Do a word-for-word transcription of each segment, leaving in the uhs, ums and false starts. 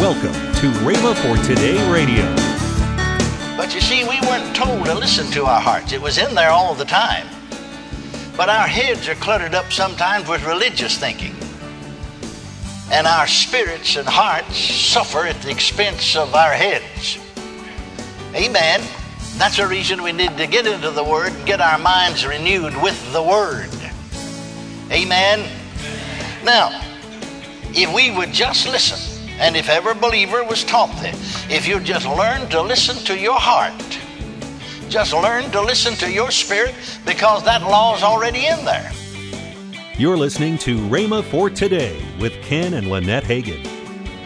Welcome to Rhema for Today Radio. But you see, we weren't told to listen to our hearts. It was in there all the time. But our heads are cluttered up sometimes with religious thinking. And our spirits and hearts suffer at the expense of our heads. Amen. That's the reason we need to get into the Word and get our minds renewed with the Word. Amen. Now, if we would just listen, and if every believer was taught that, if you just learn to listen to your heart, just learn to listen to your spirit, because that law is already in there. You're listening to Rhema for Today with Ken and Lynette Hagin.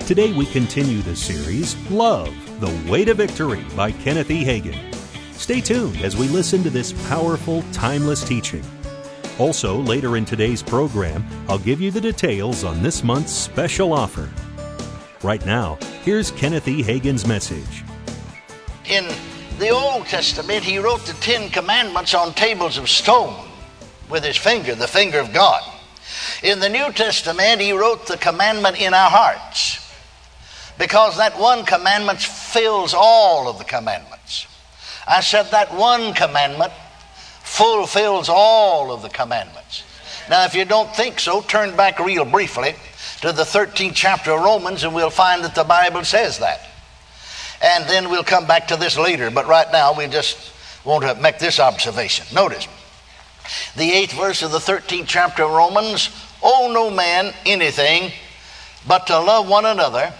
Today we continue the series, Love, the Way to Victory by Kenneth E. Hagin. Stay tuned as we listen to this powerful, timeless teaching. Also, later in today's program, I'll give you the details on this month's special offer. Right now, here's Kenneth E. Hagin's message. In the Old Testament, he wrote the Ten Commandments on tables of stone with his finger, the finger of God. In the New Testament, he wrote the commandment in our hearts, because that one commandment fills all of the commandments. I said that one commandment fulfills all of the commandments. Now, if you don't think so, turn back real briefly to the thirteenth chapter of Romans, and we'll find that the Bible says that. And then we'll come back to this later, but right now we just want to make this observation. Notice, the eighth verse of the thirteenth chapter of Romans, owe no man anything but to love one another,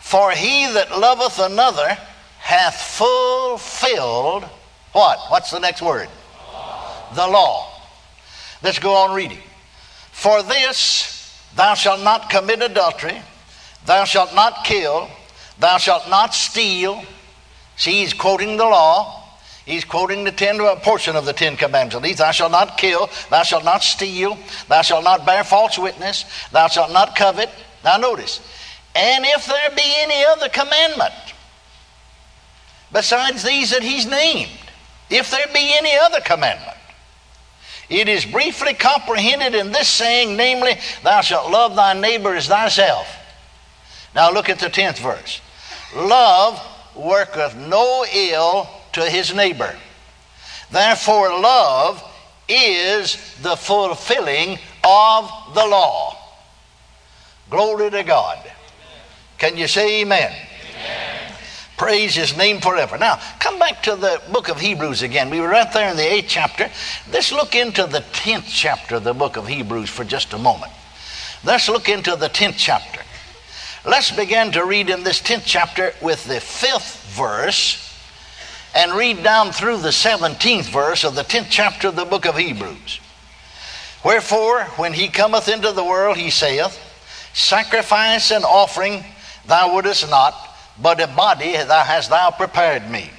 for he that loveth another hath fulfilled what? What's the next word? The law. Let's go on reading. For this, thou shalt not commit adultery, thou shalt not kill, thou shalt not steal. See, he's quoting the law. He's quoting the ten, a portion of the Ten Commandments. These, thou shalt not kill, thou shalt not steal, thou shalt not bear false witness, thou shalt not covet. Now notice, and if there be any other commandment besides these that he's named, if there be any other commandment, it is briefly comprehended in this saying, namely, thou shalt love thy neighbor as thyself. Now look at the tenth verse. Love worketh no ill to his neighbor. Therefore, love is the fulfilling of the law. Glory to God. Can you say amen? Amen. Praise his name forever. Now, come back to the book of Hebrews again. We were right there in the eighth chapter. Let's look into the tenth chapter of the book of Hebrews for just a moment. Let's look into the tenth chapter. Let's begin to read in this tenth chapter with the fifth verse, and read down through the seventeenth verse of the tenth chapter of the book of Hebrews. Wherefore, when he cometh into the world, he saith, sacrifice and offering thou wouldest not, but a body thou hast thou prepared me.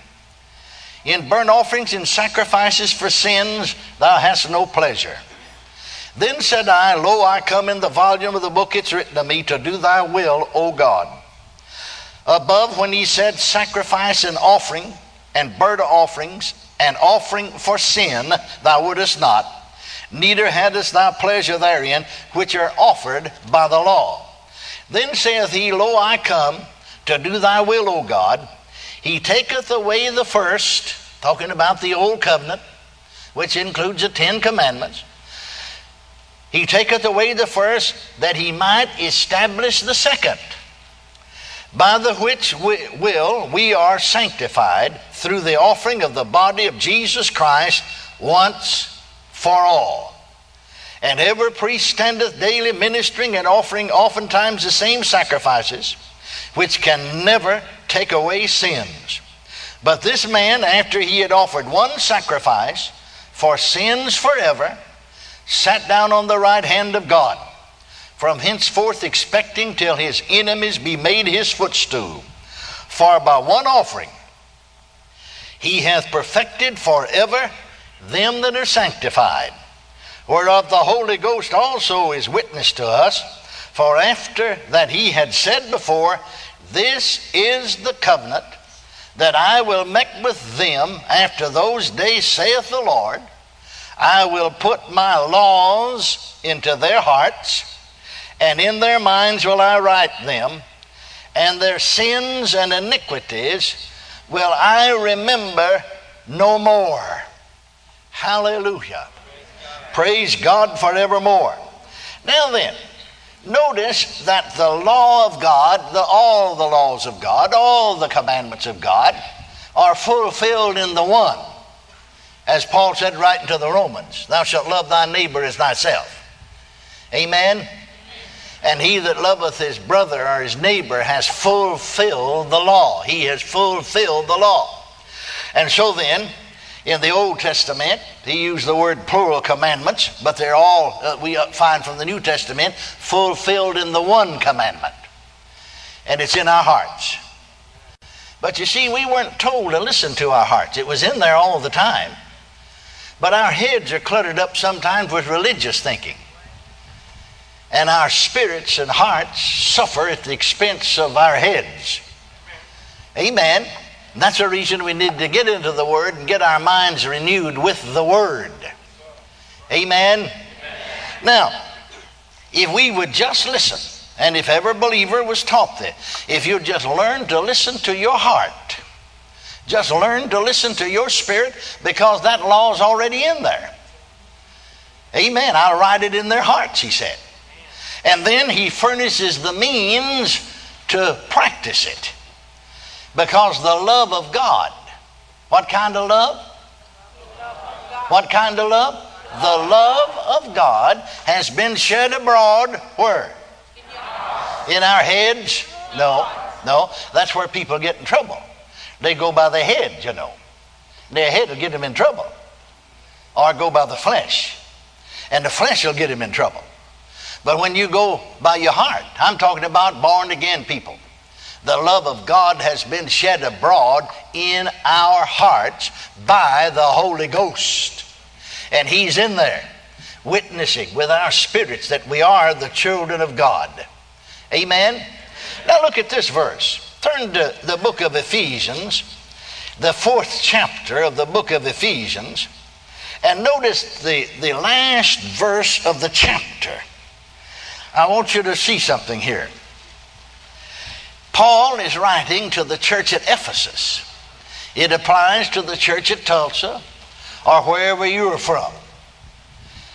In burnt offerings and sacrifices for sins thou hast no pleasure. Then said I, lo, I come in the volume of the book it's written to me, to do thy will, O God. Above, when he said sacrifice and offering, and burnt offerings, and offering for sin, thou wouldest not, neither hadst thou pleasure therein, which are offered by the law. Then saith he, lo, I come to do thy will, O God. He taketh away the first, talking about the old covenant, which includes the Ten Commandments. He taketh away the first, that he might establish the second, by the which will we are sanctified through the offering of the body of Jesus Christ once for all. And every priest standeth daily ministering and offering oftentimes the same sacrifices, which can never take away sins. But this man, after he had offered one sacrifice for sins forever, sat down on the right hand of God, from henceforth expecting till his enemies be made his footstool. For by one offering he hath perfected forever them that are sanctified, whereof the Holy Ghost also is witness to us. For after that he had said before, this is the covenant that I will make with them after those days, saith the Lord, I will put my laws into their hearts, and in their minds will I write them, and their sins and iniquities will I remember no more. Hallelujah. Praise God forevermore. Now then, notice that the law of God, the, all the laws of God, all the commandments of God are fulfilled in the one. As Paul said right to the Romans, thou shalt love thy neighbor as thyself. Amen? And he that loveth his brother or his neighbor has fulfilled the law. He has fulfilled the law. And so then, in the Old Testament, he used the word plural commandments, but they're all, uh, we find from the New Testament, fulfilled in the one commandment. And it's in our hearts. But you see, we weren't told to listen to our hearts. It was in there all the time. But our heads are cluttered up sometimes with religious thinking. And our spirits and hearts suffer at the expense of our heads. Amen. And that's the reason we need to get into the Word and get our minds renewed with the Word. Amen? Amen. Now, if we would just listen, and if every believer was taught this, if you just learn to listen to your heart, just learn to listen to your spirit, because that law is already in there. Amen. I'll write it in their hearts, he said. And then he furnishes the means to practice it. Because the love of God, what kind of love? What kind of love? The love of God has been shed abroad where? In our heads? No, no. That's where people get in trouble. They go by their head, you know. Their head will get them in trouble. Or go by the flesh. And the flesh will get them in trouble. But when you go by your heart, I'm talking about born again people. The love of God has been shed abroad in our hearts by the Holy Ghost. And he's in there witnessing with our spirits that we are the children of God. Amen? Now look at this verse. Turn to the book of Ephesians, the fourth chapter of the book of Ephesians, and notice the, the last verse of the chapter. I want you to see something here. Paul is writing to the church at Ephesus. It applies to the church at Tulsa or wherever you are from.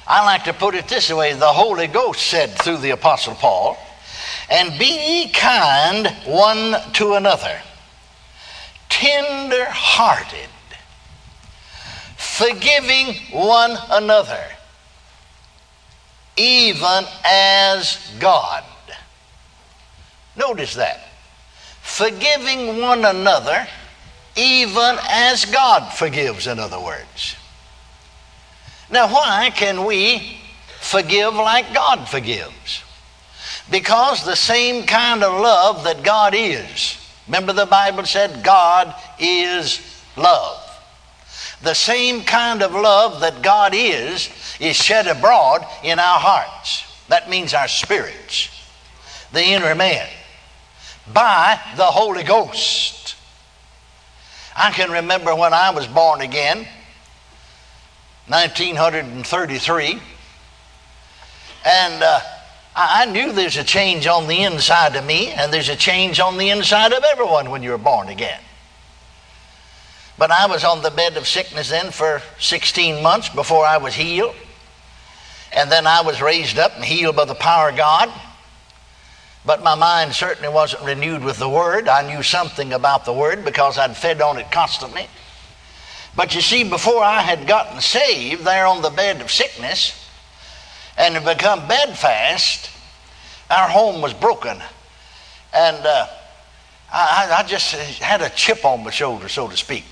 I like to put it this way. The Holy Ghost said through the Apostle Paul, and be ye kind one to another, tender-hearted, forgiving one another, even as God. Notice that. Forgiving one another, even as God forgives, in other words. Now, why can we forgive like God forgives? Because the same kind of love that God is. Remember the Bible said, God is love. The same kind of love that God is, is shed abroad in our hearts. That means our spirits, the inner man, by the Holy Ghost. I can remember when I was born again, nineteen thirty-three, and uh, I knew there's a change on the inside of me, and there's a change on the inside of everyone when you're born again. But I was on the bed of sickness then for sixteen months before I was healed, and then I was raised up and healed by the power of God. But my mind certainly wasn't renewed with the Word. I knew something about the Word because I'd fed on it constantly. But you see, before I had gotten saved there on the bed of sickness and had become bedfast, our home was broken. And uh, I, I just had a chip on my shoulder, so to speak.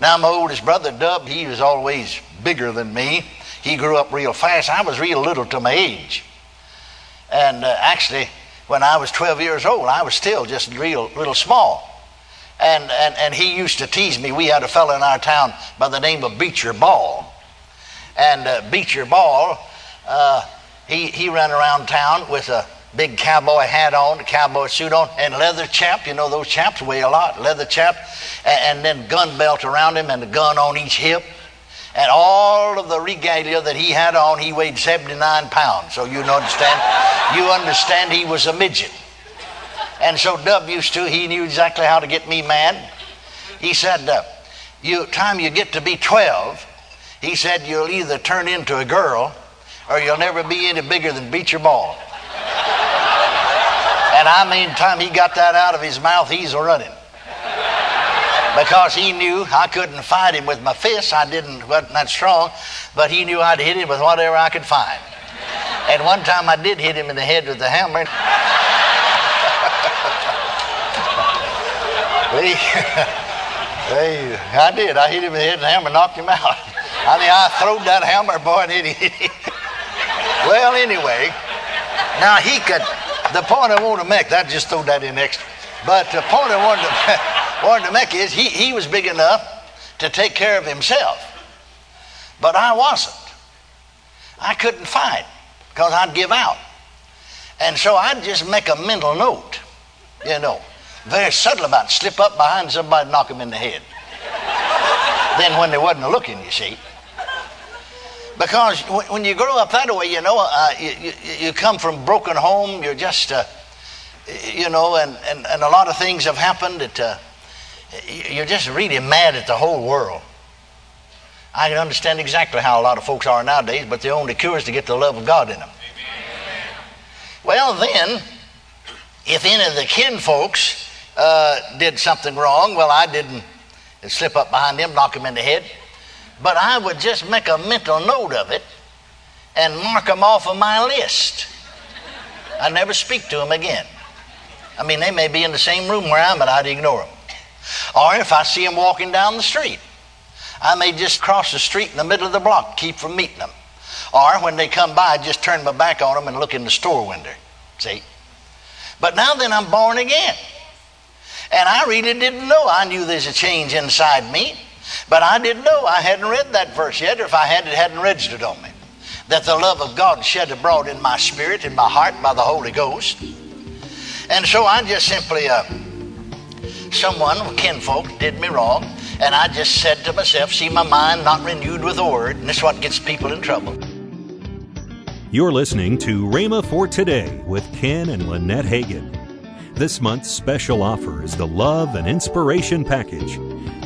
Now my oldest brother, Dub, he was always bigger than me. He grew up real fast. I was real little to my age. And uh, actually, when I was twelve years old, I was still just real little small. And, and and he used to tease me. We had a fellow in our town by the name of Beecher Ball. And uh, Beecher Ball, uh, he, he ran around town with a big cowboy hat on, a cowboy suit on, and leather chap. You know, those chaps weigh a lot, leather chap. And, and then gun belt around him and a gun on each hip. And all of the regalia that he had on, he weighed seventy-nine pounds. So you understand, you understand he was a midget. And so Dub used to, he knew exactly how to get me mad. He said, uh, you, time you get to be twelve, he said, you'll either turn into a girl or you'll never be any bigger than Beecher Ball. And I mean, time he got that out of his mouth, he's a running. Because he knew I couldn't fight him with my fists. I didn't, wasn't that strong, but he knew I'd hit him with whatever I could find. And one time I did hit him in the head with the hammer. I did. I hit him in the head with the hammer and knocked him out. I mean, I throwed that hammer, boy, and it hit him. Well, anyway, now he could, the point I want to make, that just throw that in extra. But the point I wanted to Warren Demeck is he, he was big enough to take care of himself, but I wasn't. I couldn't fight because I'd give out. And so I'd just make a mental note, you know, very subtle about it, slip up behind somebody and knock them in the head. Then when they wasn't looking, you see. Because when you grow up that way, you know, uh, you, you, you come from broken home, you're just, uh, you know, and, and, and a lot of things have happened that... Uh, You're just really mad at the whole world. I can understand exactly how a lot of folks are nowadays, but the only cure is to get the love of God in them. Amen. Well, then, if any of the kin folks uh, did something wrong, well, I didn't slip up behind them, knock them in the head, but I would just make a mental note of it and mark them off of my list. I never speak to them again. I mean, they may be in the same room where I'm, but I'd ignore them. Or if I see them walking down the street, I may just cross the street in the middle of the block, keep from meeting them. Or when they come by, I just turn my back on them and look in the store window, see? But now then I'm born again. And I really didn't know. I knew there's a change inside me, but I didn't know. I hadn't read that verse yet, or if I had, it hadn't registered on me. That the love of God shed abroad in my spirit, in my heart, by the Holy Ghost. And so I just simply... Uh, Someone, kinfolk, did me wrong, and I just said to myself, see my mind not renewed with the word, and that's what gets people in trouble. You're listening to Rhema for Today with Ken and Lynette Hagin. This month's special offer is the Love and Inspiration Package.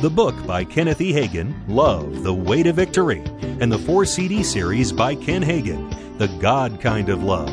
The book by Kenneth E. Hagin, Love, The Way to Victory, and the four C D series by Ken Hagin, The God Kind of Love.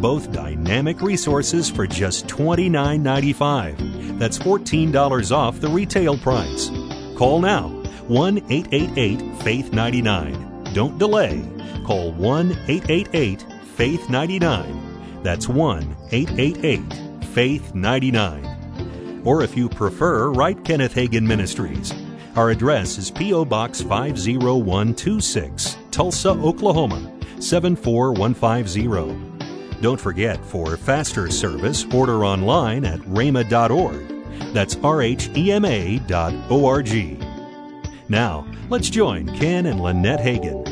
Both dynamic resources for just twenty-nine ninety-five. That's fourteen dollars off the retail price. Call now, one eight eight eight, faith nine nine. Don't delay. Call one eight eight eight, faith nine nine. That's one eight eight eight, faith nine nine. Or if you prefer, write Kenneth Hagin Ministries. Our address is P O. Box five oh one two six, Tulsa, Oklahoma, seven four one five zero. Don't forget, for faster service, order online at rhema dot org. That's R H E M A dot O R G. Now, let's join Ken and Lynette Hagin.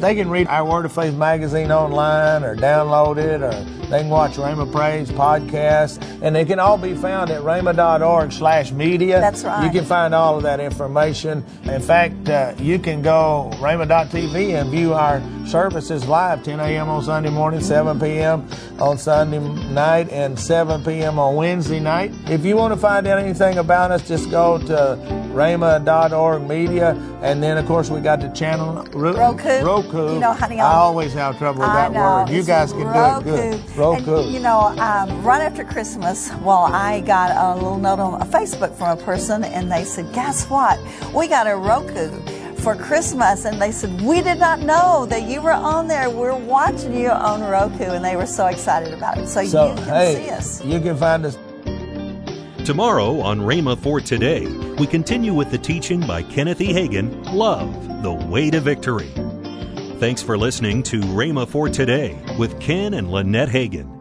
They can read our Word of Faith magazine online or download it, or they can watch Rhema Praise podcast, and they can all be found at rhema dot org slash media. That's right. You can find all of that information. In fact, uh, you can go rhema dot t v and view our services live, ten a.m. on Sunday morning, seven p.m. on Sunday night, and seven p.m. on Wednesday night. If you want to find out anything about us, just go to rhema dot org media, and then, of course, we got the channel Ro- Roku. Roku. You know, honey, I always have trouble with that word. You guys can Roku. Do it good. Roku. And, you know, um, right after Christmas, well, I got a little note on Facebook from a person, and they said, guess what? We got a Roku for Christmas, and they said, we did not know that you were on there. We're watching you on Roku, and they were so excited about it. So, so you can hey, see us. You can find us. Tomorrow on Rhema for Today, we continue with the teaching by Kenneth E. Hagin, Love, the Way to Victory. Thanks for listening to Rhema for Today with Ken and Lynette Hagin.